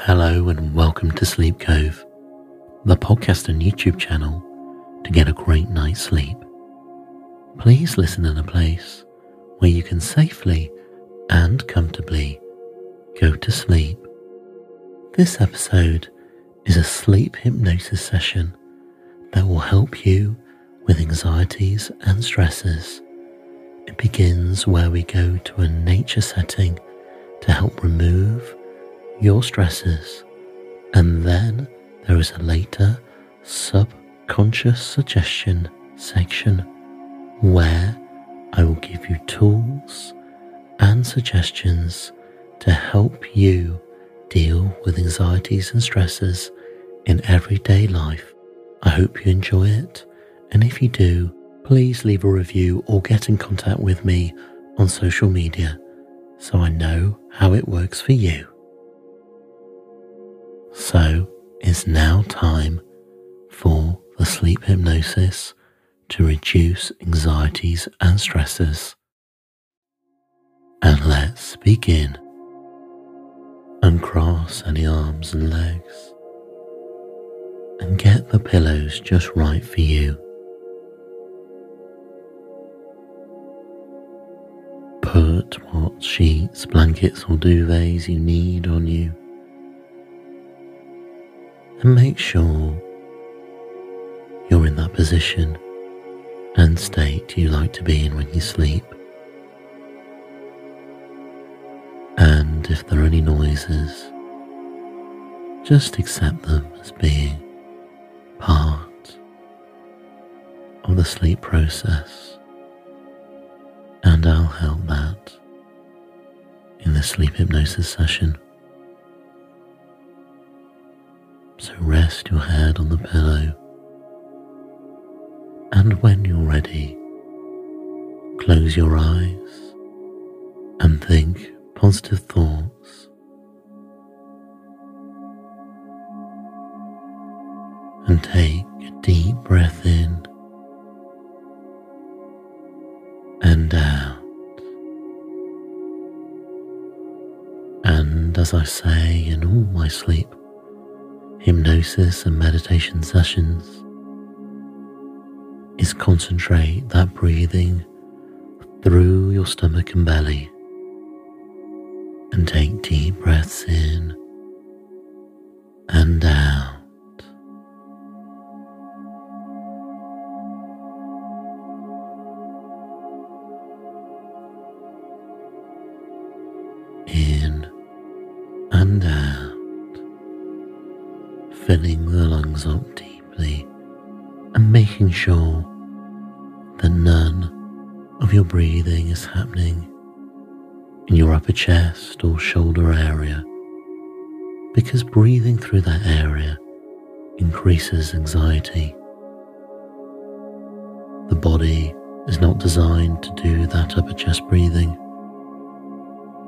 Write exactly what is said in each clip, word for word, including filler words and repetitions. Hello and welcome to Sleep Cove, the podcast and YouTube channel to get a great night's sleep. Please listen in a place where you can safely and comfortably go to sleep. This episode is a sleep hypnosis session that will help you with anxieties and stresses. It begins where we go to a nature setting to help remove your stresses, and then there is a later subconscious suggestion section where I will give you tools and suggestions to help you deal with anxieties and stresses in everyday life. I hope you enjoy it, and if you do, please leave a review or get in contact with me on social media so I know how it works for you. So, it's now time for the sleep hypnosis to reduce anxieties and stresses. And let's begin. Uncross any arms and legs and get the pillows just right for you. Put what sheets, blankets or duvets you need on you. And make sure you're in that position and state you like to be in when you sleep. And if there are any noises, just accept them as being part of the sleep process, and I'll help that in this sleep hypnosis session. So rest your head on the pillow, and when you're ready, close your eyes and think positive thoughts, and take a deep breath in and out, and as I say in all my sleep hypnosis and meditation sessions, is concentrate that breathing through your stomach and belly, and take deep breaths in and out. In and out. Filling the lungs up deeply and making sure that none of your breathing is happening in your upper chest or shoulder area, because breathing through that area increases anxiety. The body is not designed to do that upper chest breathing.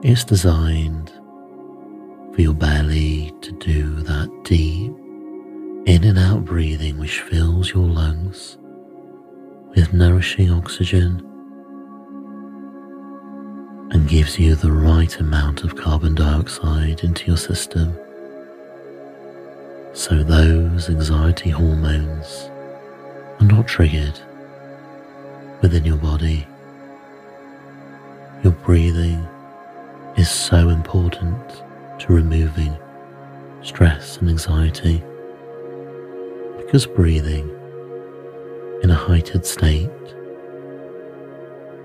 It's designed for your belly to do that deep in and out breathing, which fills your lungs with nourishing oxygen and gives you the right amount of carbon dioxide into your system, so those anxiety hormones are not triggered within your body. Your breathing is so important to removing stress and anxiety, because breathing in a heightened state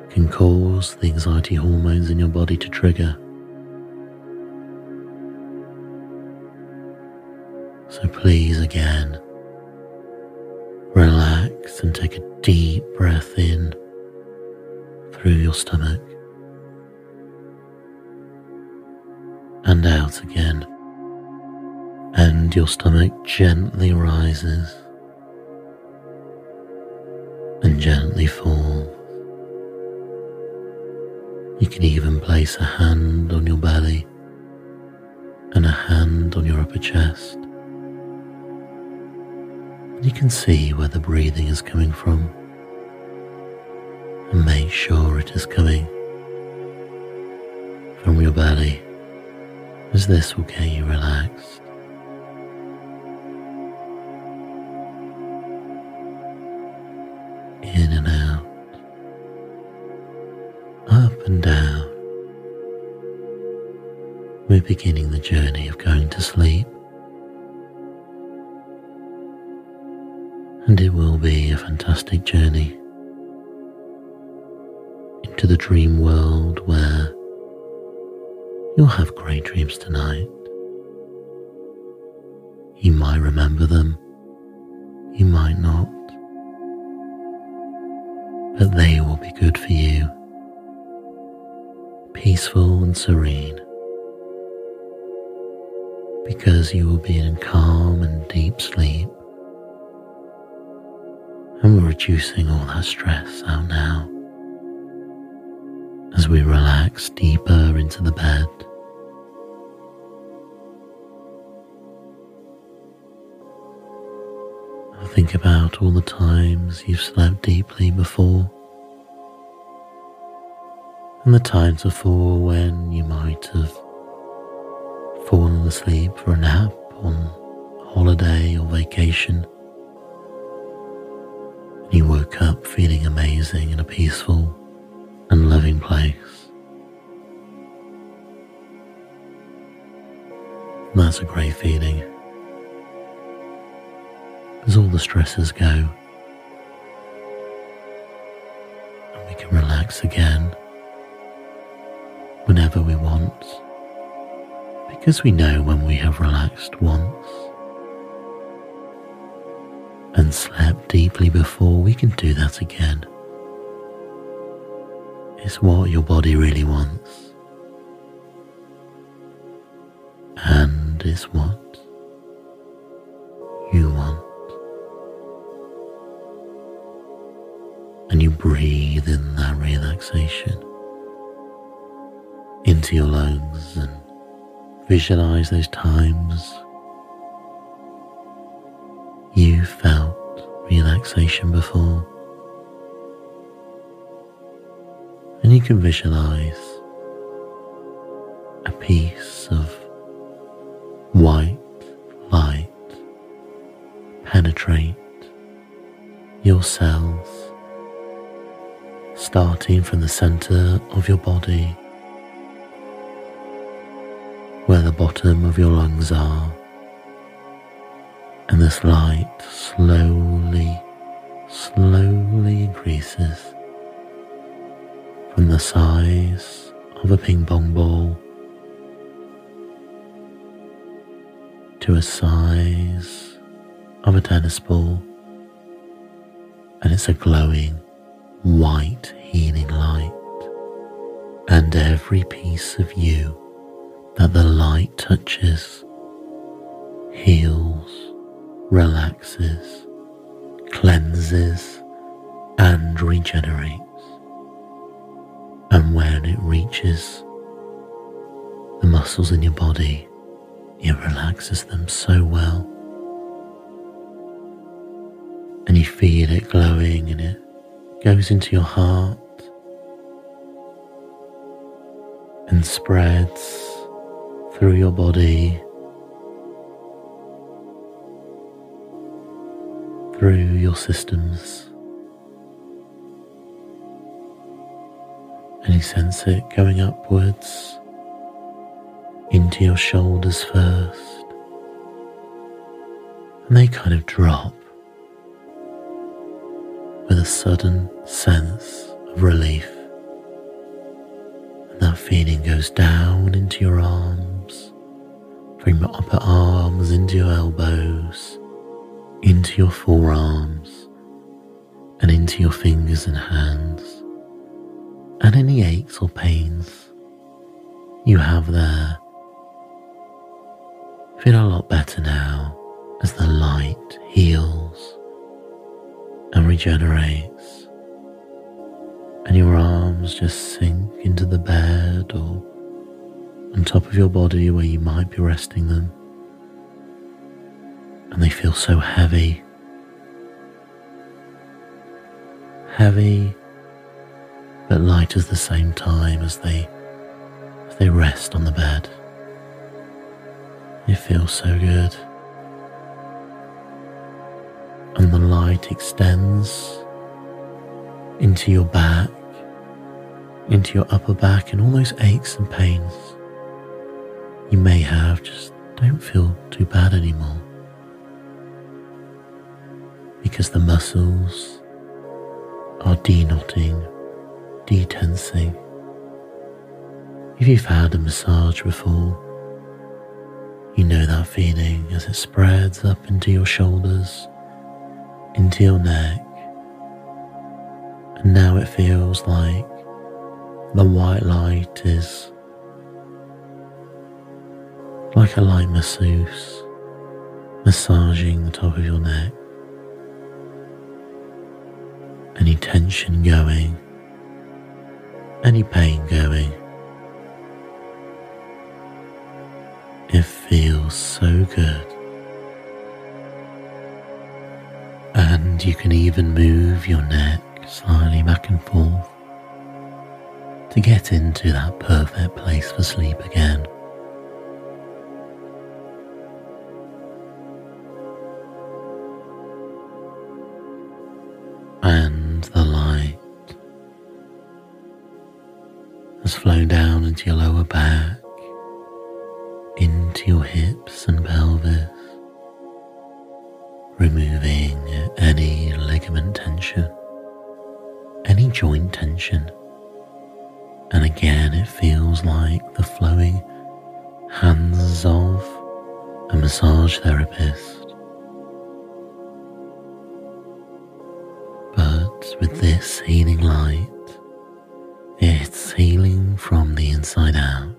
can cause the anxiety hormones in your body to trigger. So please again, relax and take a deep breath in through your stomach and out again, and your stomach gently rises and gently falls. You can even place a hand on your belly and a hand on your upper chest, and you can see where the breathing is coming from and make sure it is coming from your belly as this will get you relaxed. In and out, up and down. We're beginning the journey of going to sleep, and it will be a fantastic journey into the dream world where you'll have great dreams tonight. You might remember them, you might not, but they will be good for you, peaceful and serene, because you will be in calm and deep sleep, and we're reducing all that stress out now as we relax deeper into the bed. Think about all the times you've slept deeply before, and the times before when you might have fallen asleep for a nap on holiday or vacation, and you woke up feeling amazing in a peaceful and loving place. And that's a great feeling, as all the stresses go, and we can relax again whenever we want, because we know when we have relaxed once and slept deeply before, we can do that again. It's what your body really wants, and it's what you want. And you breathe in that relaxation into your lungs and visualize those times you felt relaxation before. And you can visualize a piece of white light penetrate your cells, starting from the center of your body, where the bottom of your lungs are, and this light slowly, slowly increases from the size of a ping pong ball to a size of a tennis ball, and it's a glowing white healing light, and every piece of you that the light touches heals, relaxes, cleanses and regenerates. And when it reaches the muscles in your body, it relaxes them so well, and you feel it glowing, and it goes into your heart and spreads through your body, through your systems, and you sense it going upwards into your shoulders first, and they kind of drop with a sudden sense of relief, and that feeling goes down into your arms, from your upper arms into your elbows, into your forearms, and into your fingers and hands, and any aches or pains you have there feel a lot better now as the light heals and regenerates, and your arms just sink into the bed or on top of your body where you might be resting them, and they feel so heavy, heavy but light at the same time as they as they rest on the bed. It feels so good. And the light extends into your back, into your upper back, and all those aches and pains you may have just don't feel too bad anymore, because the muscles are de-knotting, de-tensing. If you've had a massage before, you know that feeling as it spreads up into your shoulders, into your neck, and now it feels like the white light is like a light masseuse massaging the top of your neck. Any tension going, any pain going. It feels so good. And you can even move your neck slightly back and forth to get into that perfect place for sleep again. And the light has flown down into your lower back, into your hips and pelvis, removing any ligament tension, any joint tension. And again, it feels like the flowing hands of a massage therapist. With this healing light, it's healing from the inside out.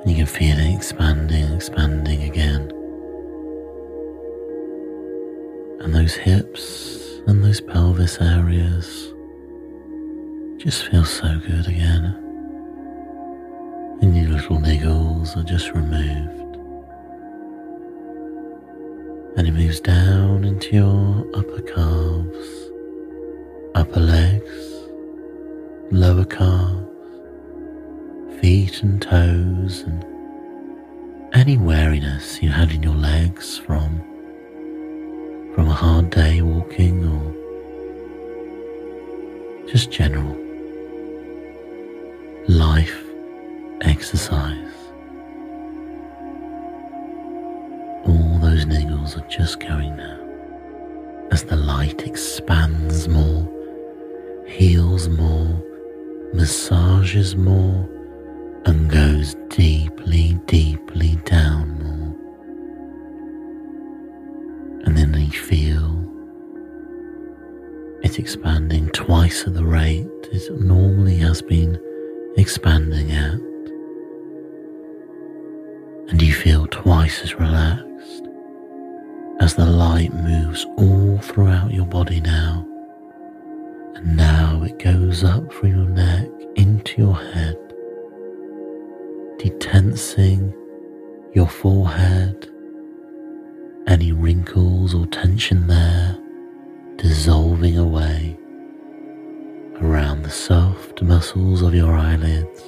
And you can feel it expanding, expanding again. And those hips and those pelvis areas just feel so good again. And your little niggles are just removed. And it moves down into your upper calves, upper legs, lower calves, feet and toes, and any weariness you had in your legs from from a hard day walking or just general life exercise. Those niggles are just going now as the light expands more, heals more, massages more, and goes deeply, deeply down more. And then you feel it expanding twice at the rate it normally has been expanding at. And you feel twice as relaxed as the light moves all throughout your body now. And now it goes up from your neck into your head, detensing your forehead. Any wrinkles or tension there dissolving away around the soft muscles of your eyelids,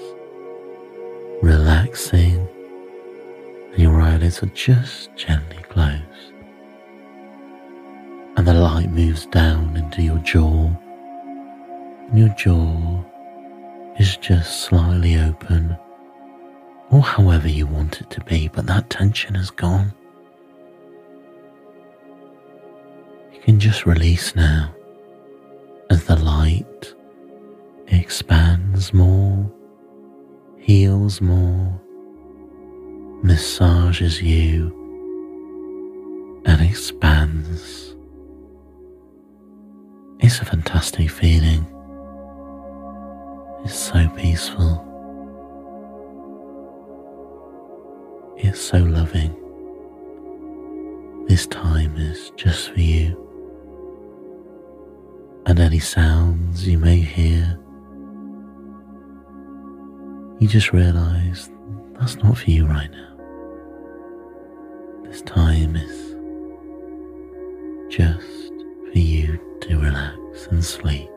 relaxing, and your eyelids are just gently closed. And the light moves down into your jaw, and your jaw is just slightly open, or however you want it to be, but that tension is gone. You can just release now as the light expands more, heals more, massages you, and expands. It's a fantastic feeling. It's so peaceful. It's so loving. This time is just for you. And any sounds you may hear, you just realize that's not for you right now. This time is just for you to relax and sleep.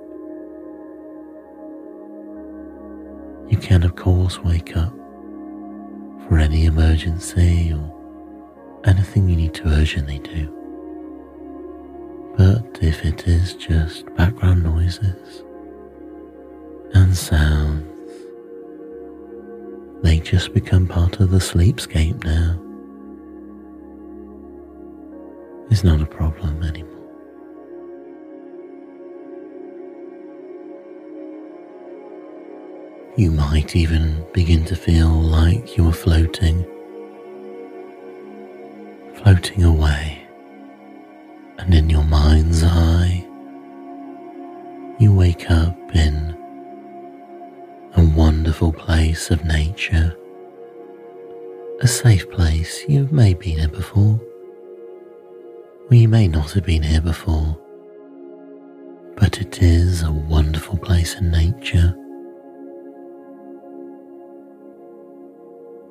You can of course wake up for any emergency or anything you need to urgently do. But if it is just background noises and sounds, they just become part of the sleepscape now. It's not a problem anymore. You might even begin to feel like you are floating, floating away, and in your mind's eye, you wake up in a wonderful place of nature, a safe place. You may have been here before, or you may not have been here before, but it is a wonderful place in nature.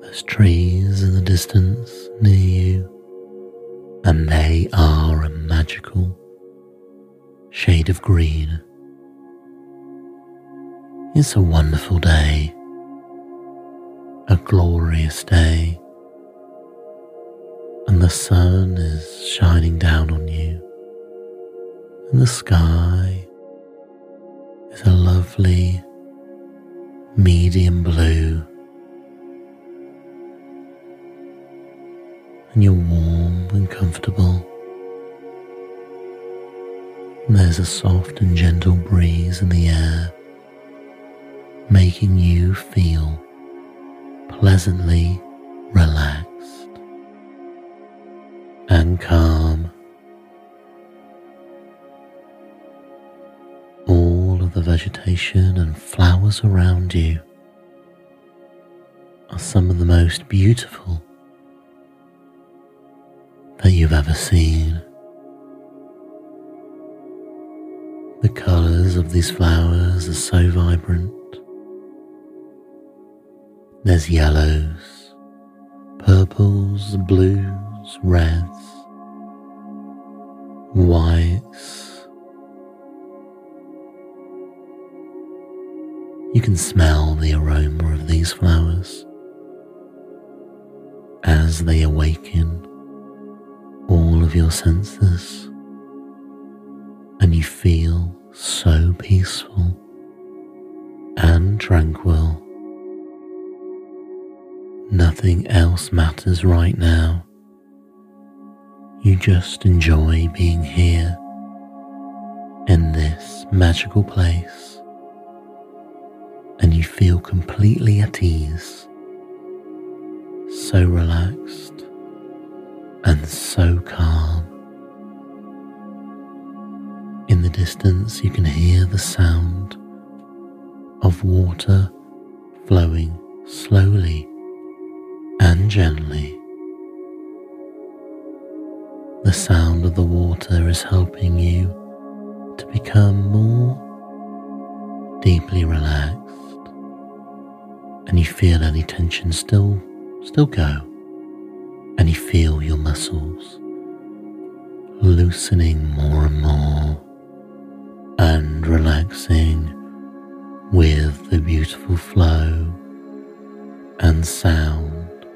There's trees in the distance near you, and they are a magical shade of green. It's a wonderful day, a glorious day, and the sun is shining down on you, and the sky is a lovely medium blue. And you're warm and comfortable. And there's a soft and gentle breeze in the air, making you feel pleasantly relaxed and calm. All of the vegetation and flowers around you are some of the most beautiful that you've ever seen. The colours of these flowers are so vibrant. There's yellows, purples, blues, reds, whites. You can smell the aroma of these flowers as they awaken all of your senses, and you feel so peaceful and tranquil. Nothing else matters right now. You just enjoy being here in this magical place, and you feel completely at ease, so relaxed and so calm. In the distance you can hear the sound of water flowing slowly and gently. The sound of the water is helping you to become more deeply relaxed, and you feel any tension still still go. And you feel your muscles loosening more and more and relaxing with the beautiful flow and sound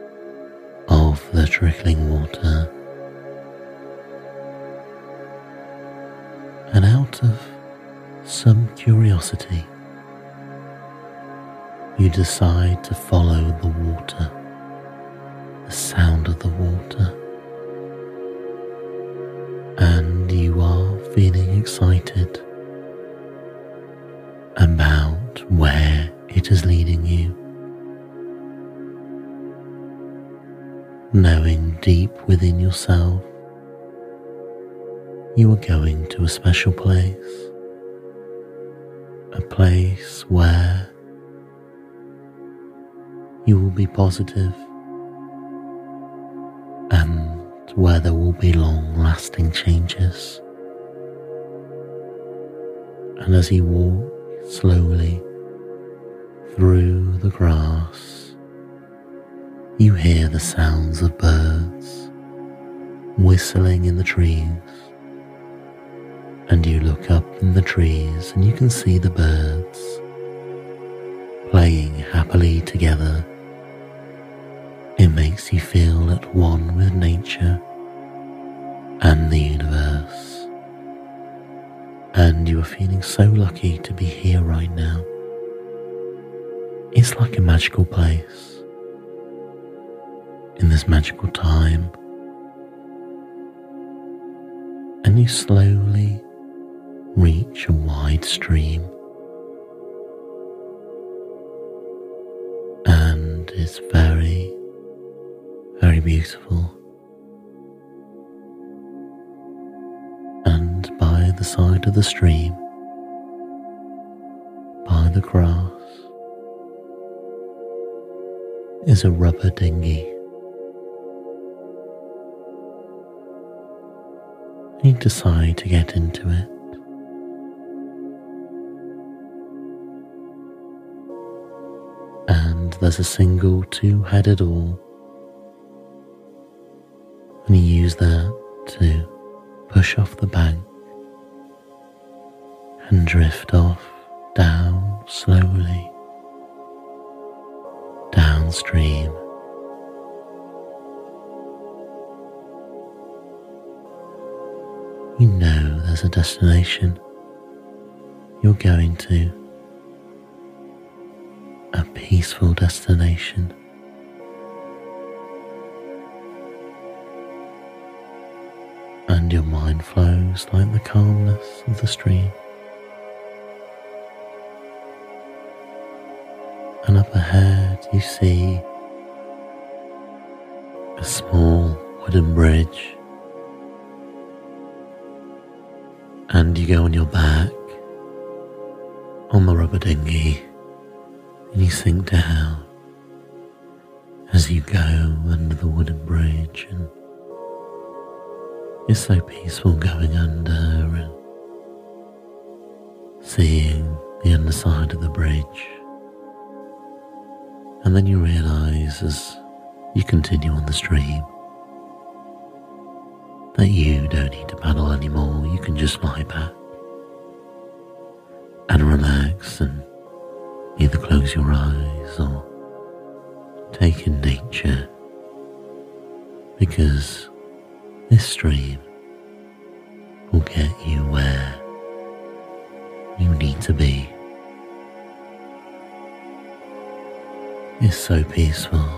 of the trickling water. And out of some curiosity, you decide to follow the water, the sound of the water, and you are feeling excited about where it is leading you, knowing deep within yourself you are going to a special place, a place where you will be positive, where there will be long-lasting changes. And as you walk slowly through the grass, you hear the sounds of birds whistling in the trees, and you look up in the trees and you can see the birds playing happily together makes you feel at one with nature and the universe. And you are feeling so lucky to be here right now. It's like a magical place. In this magical time, and you slowly reach a wide stream. And it's very, very beautiful. And by the side of the stream, by the grass, is a rubber dinghy. You decide to get into it. And there's a single two-headed oar, and you use that to push off the bank and drift off down slowly, downstream. You know there's a destination you're going to, a peaceful destination. And your mind flows like the calmness of the stream. And up ahead you see a small wooden bridge. And you go on your back on the rubber dinghy, and you sink down as you go under the wooden bridge, and it's so peaceful going under and seeing the underside of the bridge. And then you realise as you continue on the stream that you don't need to paddle anymore. You can just lie back and relax and either close your eyes or take in nature, because this stream will get you where you need to be. It's so peaceful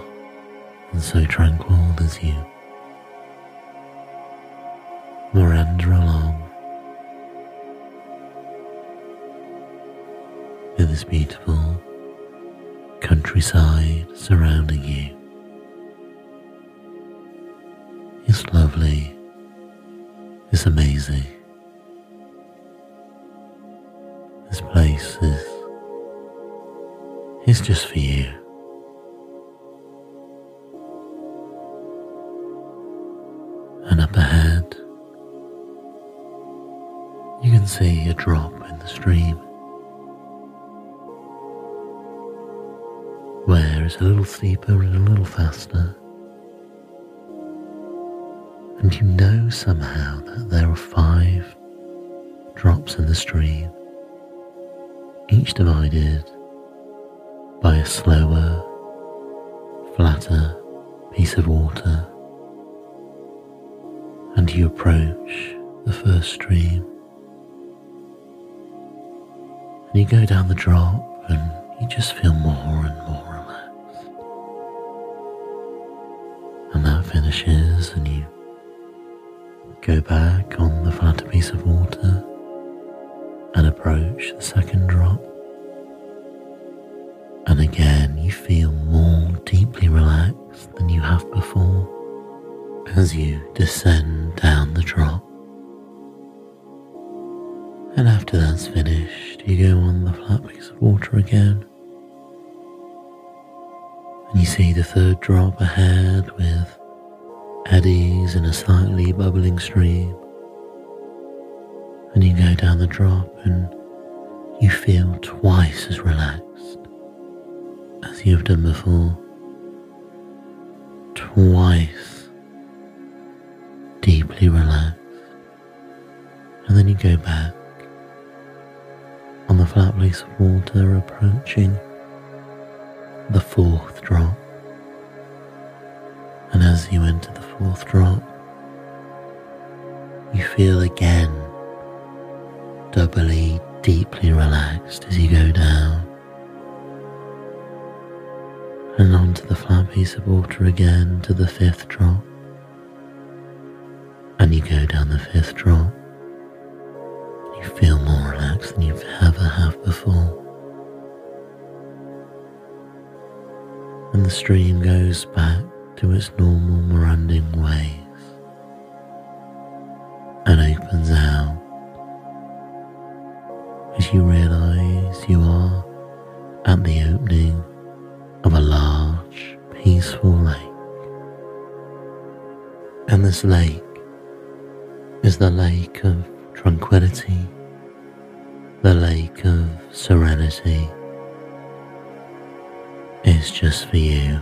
and so tranquil as you meander along in this beautiful countryside surrounding you. It's lovely, it's amazing. This place is, is just for you. And up ahead, you can see a drop in the stream where it's a little steeper and a little faster, and you know somehow that there are five drops in the stream, each divided by a slower, flatter piece of water, and you approach the first stream. And you go down the drop and you just feel more and more relaxed. And that finishes, and you go back on the flatter piece of water and approach the second drop. And again, you feel more deeply relaxed than you have before as you descend down the drop. And after that's finished, you go on the flat piece of water again. And you see the third drop ahead with eddies in a slightly bubbling stream. And you go down the drop and you feel twice as relaxed as you've done before. Twice deeply relaxed. And then you go back on the flat piece of water, approaching the fourth drop, and as you enter the fourth drop, you feel again doubly deeply relaxed as you go down and onto the flat piece of water again to the fifth drop, and you go down the fifth drop. You feel more relaxed than you've ever have before. And the stream goes back to its normal meandering ways and opens out as you realise you are at the opening of a large, peaceful lake. And this lake is the lake of tranquility, the lake of serenity. It's just for you,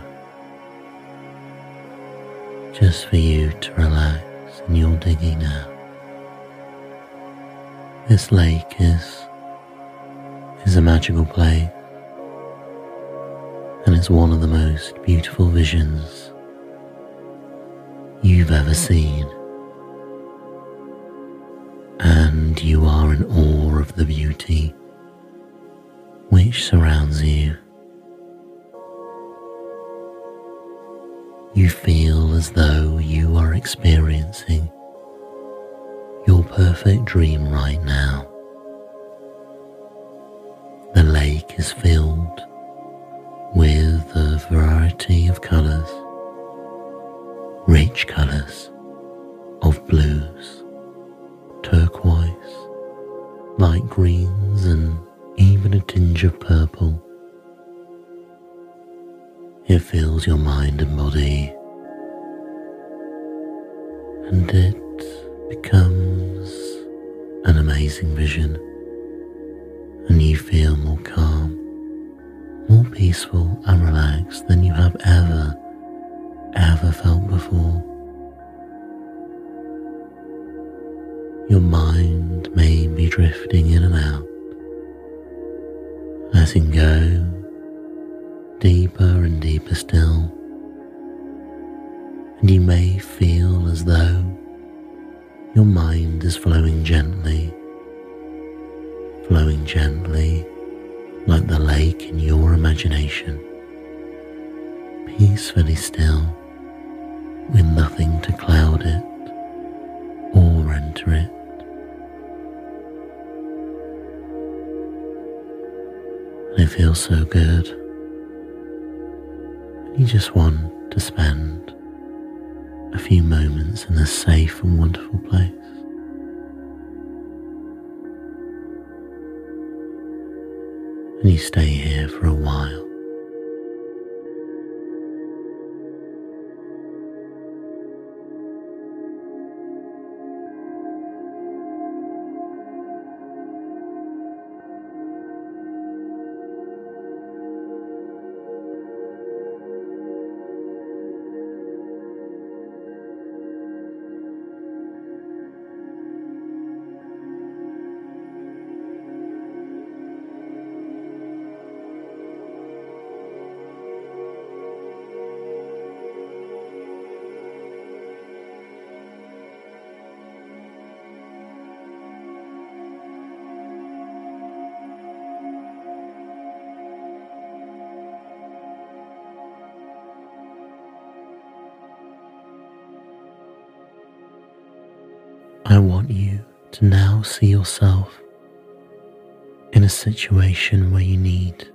just for you to relax in your digging now. This lake is, is a magical place, and it's one of the most beautiful visions you've ever seen, and you are in awe of the beauty which surrounds you. You feel as though you are experiencing your perfect dream right now. The lake is filled with a variety of colours, rich colours of blues, turquoise, light greens, and even a tinge of purple. It fills your mind and body, and it becomes an amazing vision, and you feel more calm, more peaceful and relaxed than you have ever, ever felt before. Your mind may be drifting in and out, letting go, deeper and deeper still, and you may feel as though your mind is flowing gently, flowing gently like the lake in your imagination, peacefully still, with nothing to cloud it or enter it. And it feels so good. You just want to spend a few moments in this safe and wonderful place. And you stay here for a while. I want you to now see yourself in a situation where you need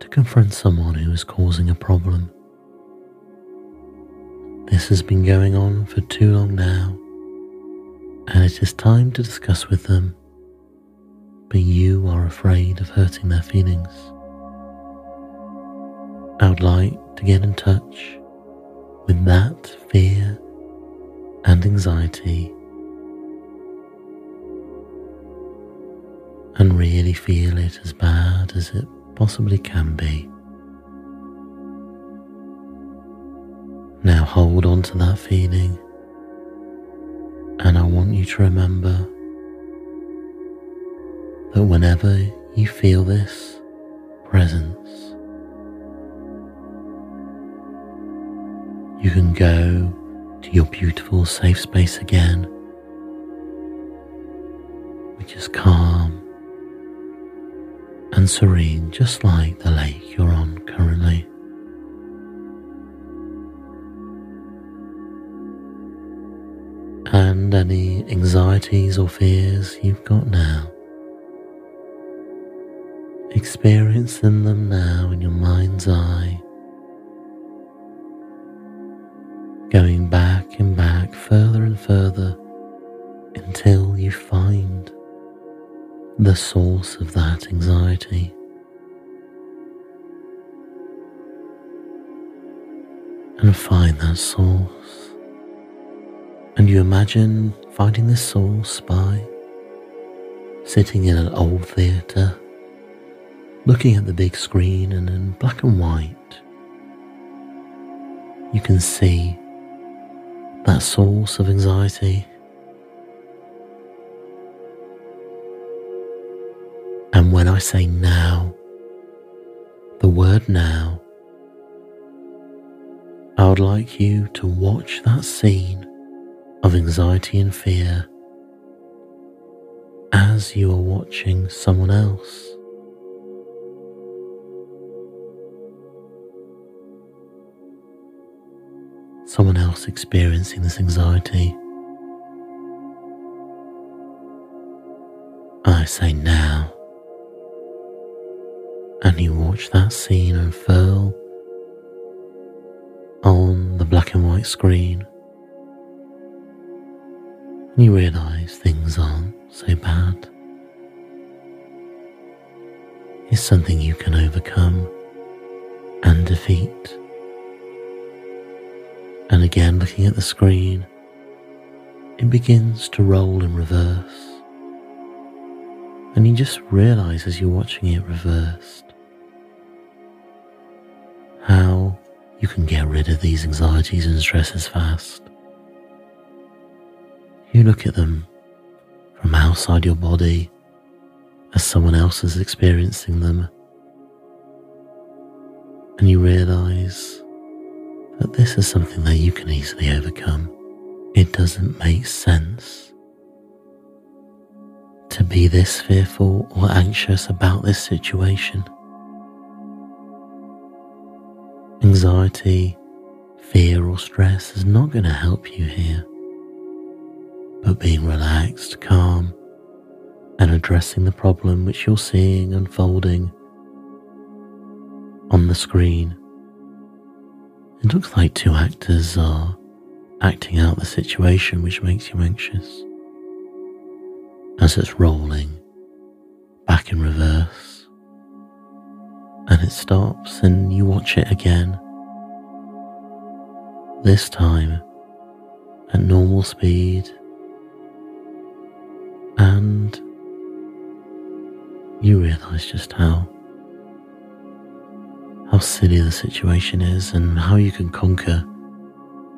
to confront someone who is causing a problem. This has been going on for too long now, and it is time to discuss with them, but you are afraid of hurting their feelings. I would like to get in touch with that fear and anxiety, and really feel it as bad as it possibly can be. Now hold on to that feeling, and I want you to remember that whenever you feel this presence, you can go to your beautiful safe space again, which is calm and serene, just like the lake you're on currently. And any anxieties or fears you've got now, experiencing them now in your mind's eye, going back and back, further and further, until you find the source of that anxiety. And find that source. And you imagine finding this source by sitting in an old theatre, looking at the big screen, and in black and white, you can see that source of anxiety. And when I say now, the word now, I would like you to watch that scene of anxiety and fear as you are watching someone else. Someone else experiencing this anxiety. I say now, and you watch that scene unfurl on the black and white screen, and you realise things aren't so bad. It's something you can overcome and defeat. And again, looking at the screen, it begins to roll in reverse. And you just realise as you're watching it reversed how you can get rid of these anxieties and stresses fast. You look at them from outside your body as someone else is experiencing them. And you realise that this is something that you can easily overcome. It doesn't make sense to be this fearful or anxious about this situation. Anxiety, fear or stress is not going to help you here, but being relaxed, calm, and addressing the problem which you're seeing unfolding on the screen. It looks like two actors are acting out the situation, which makes you anxious, as it's rolling back in reverse, and it stops and you watch it again, this time at normal speed, and you realise just how how silly the situation is and how you can conquer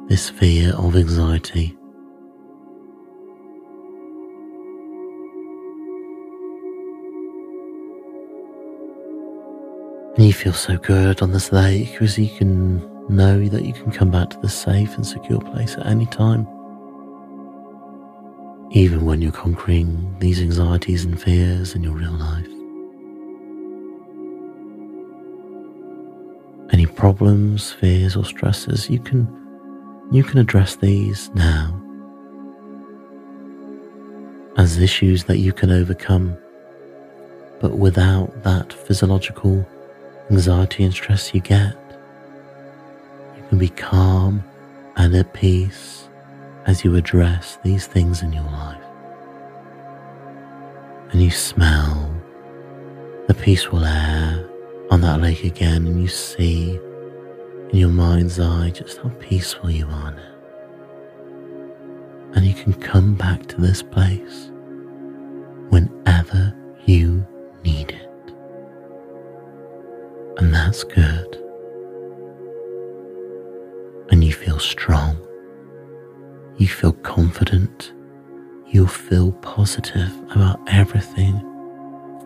this fear of anxiety. And you feel so good on this lake because you can know that you can come back to the safe and secure place at any time. Even when you're conquering these anxieties and fears in your real life. Any problems, fears or stresses, you can you can address these now as issues that you can overcome, but without that physiological anxiety and stress you get. You can be calm and at peace as you address these things in your life. And you smell the peaceful air on that lake again, and you see in your mind's eye just how peaceful you are now. And you can come back to this place whenever you need it. And that's good. And you feel strong. You feel confident. You feel positive about everything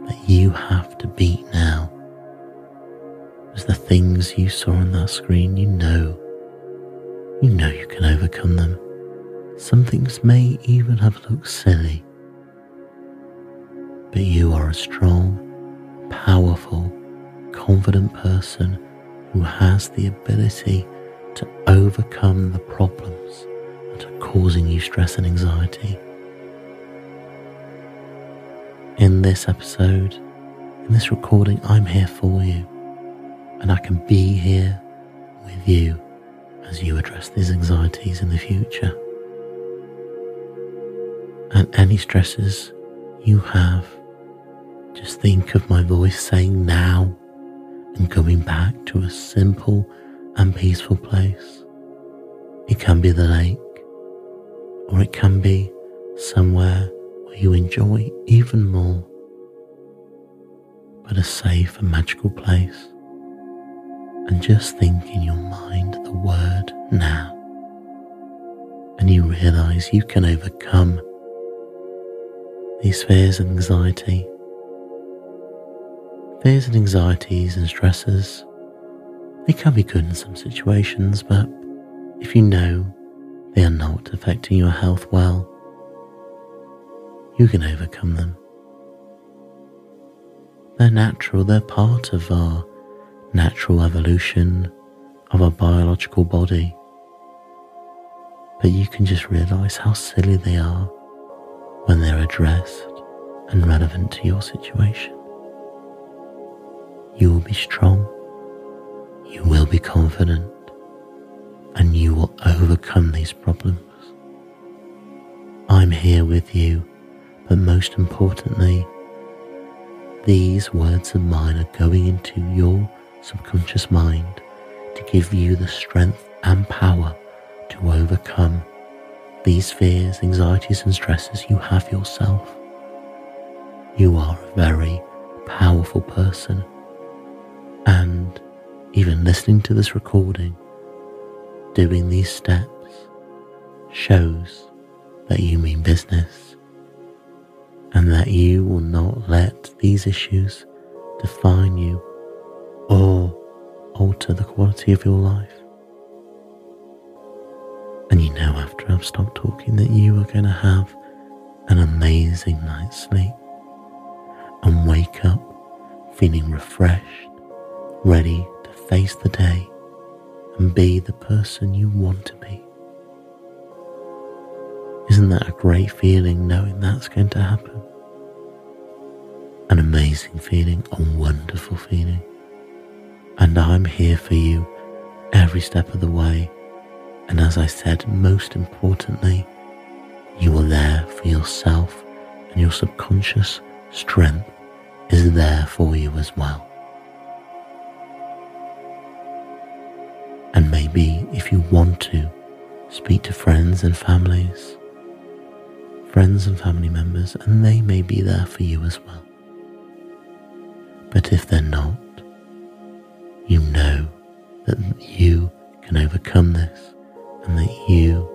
that you have to beat now. As the things you saw on that screen, you know You know you can overcome them. Some things may even have looked silly, but you are a strong, powerful, confident person who has the ability to overcome the problems that are causing you stress and anxiety. In this episode, in this recording, I'm here for you, and I can be here with you as you address these anxieties in the future. And any stresses you have, just think of my voice saying now and coming back to a simple and peaceful place. It can be the lake, or it can be somewhere where you enjoy even more, but a safe and magical place. And just think in your mind the word now, and you realize you can overcome these fears and anxiety. Fears and anxieties and stresses, they can be good in some situations, but if you know they are not affecting your health well, you can overcome them. They're natural, they're part of our natural evolution of our biological body, but you can just realise how silly they are when they're addressed and relevant to your situation. You will be strong, you will be confident, and you will overcome these problems. I'm here with you, but most importantly, these words of mine are going into your subconscious mind to give you the strength and power to overcome these fears, anxieties and stresses you have yourself. You are a very powerful person, and even listening to this recording, doing these steps shows that you mean business, and that you will not let these issues define you or alter the quality of your life. And you know, after I've stopped talking, that you are going to have an amazing night's sleep and wake up feeling refreshed, ready to face the day and be the person you want to be. Isn't that a great feeling, knowing that's going to happen? An amazing feeling, a wonderful feeling. And I'm here for you every step of the way. And as I said, most importantly, you are there for yourself, and your subconscious strength is there for you as well. And maybe if you want to, speak to friends and families, friends and family members, and they may be there for you as well. But if they're not, you know that you can overcome this, and that you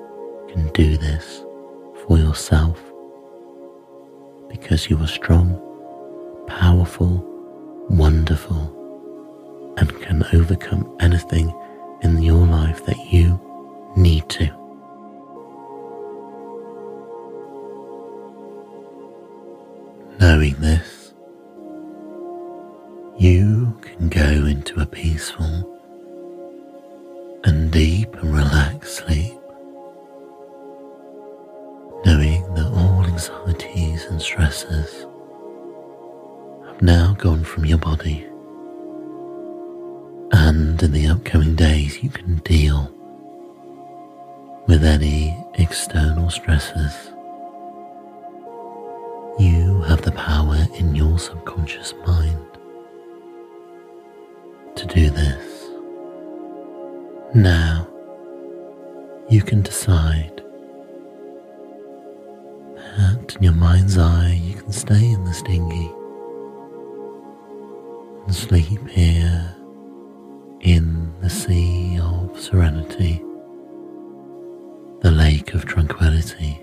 can do this for yourself, because you are strong, powerful, wonderful, and can overcome anything in your life that you need to. Knowing this, you can go into a peaceful and deep and relaxed sleep, knowing that all anxieties and stresses have now gone from your body, and in the upcoming days you can deal with any external stresses. You have the power in your subconscious mind to do this. Now you can decide that in your mind's eye you can stay in this dinghy and sleep here in the sea of serenity, the lake of tranquility,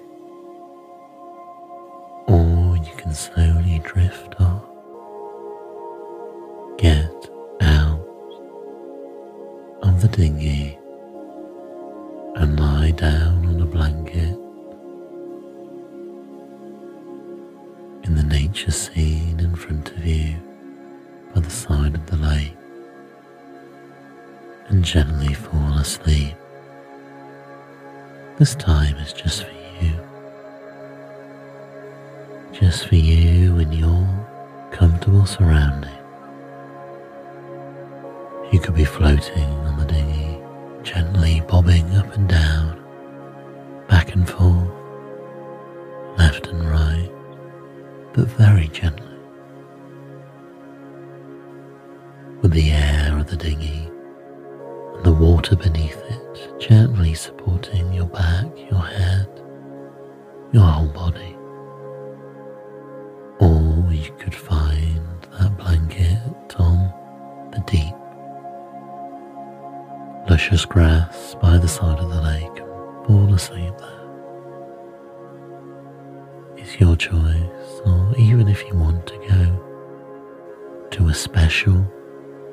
or you can slowly drift off, get out of the dinghy picture scene in front of you by the side of the lake and gently fall asleep. This time is just for you. Just for you in your comfortable surrounding. You could be floating on the dinghy, gently bobbing up and down, back and forth, left and right, but very gently. With the air of the dinghy and the water beneath it gently supporting your back, your head, your whole body. Or you could find that blanket on the deep, luscious grass by the side of the lake and fall asleep there. It's your choice, or even if you want to go to a special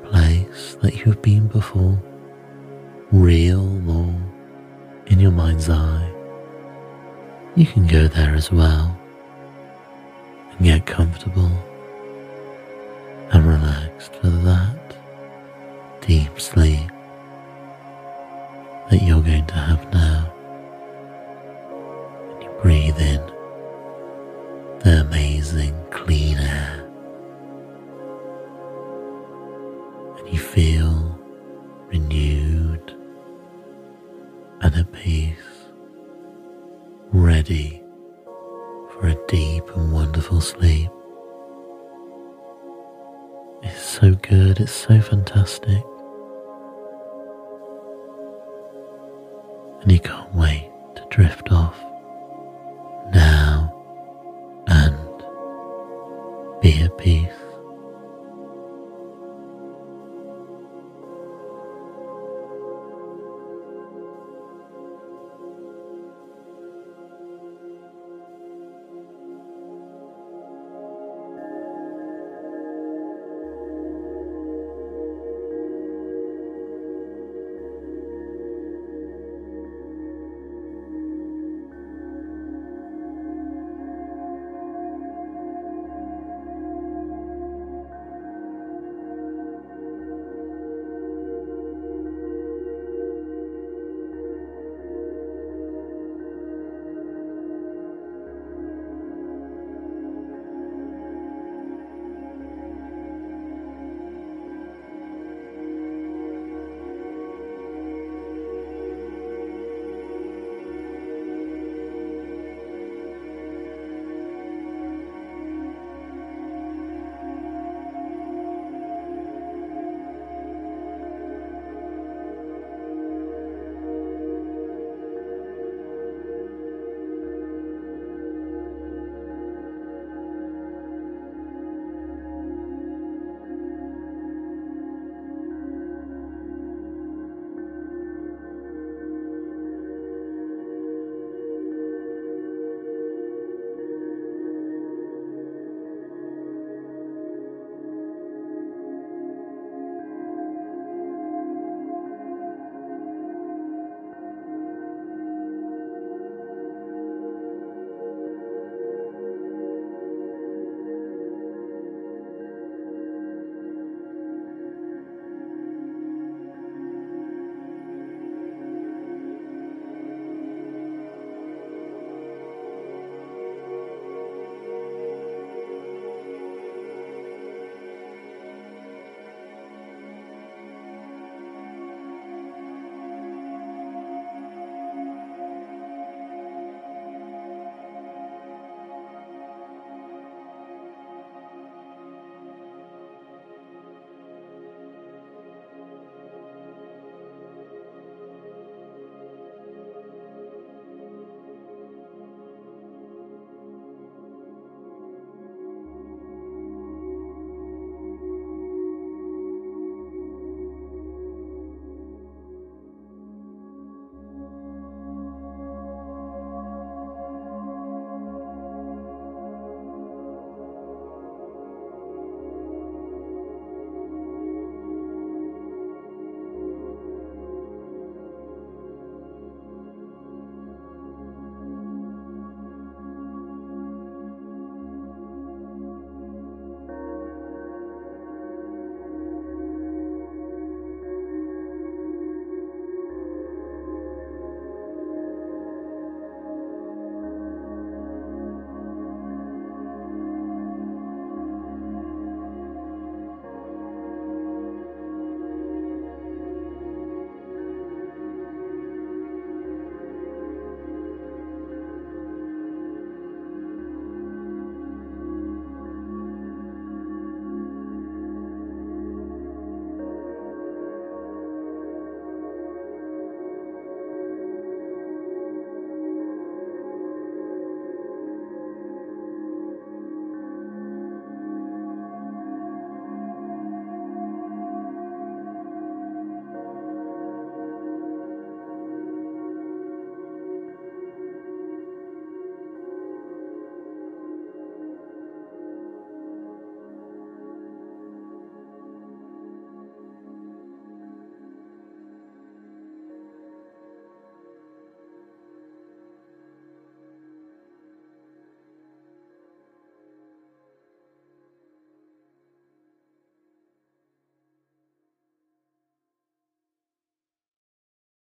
place that you've been before, real or in your mind's eye, you can go there as well and get comfortable and relaxed for that deep sleep that you're going to have now. And you breathe in the amazing clean air. You feel renewed and at peace, ready for a deep and wonderful sleep. It's so good, it's so fantastic, and you can't wait to drift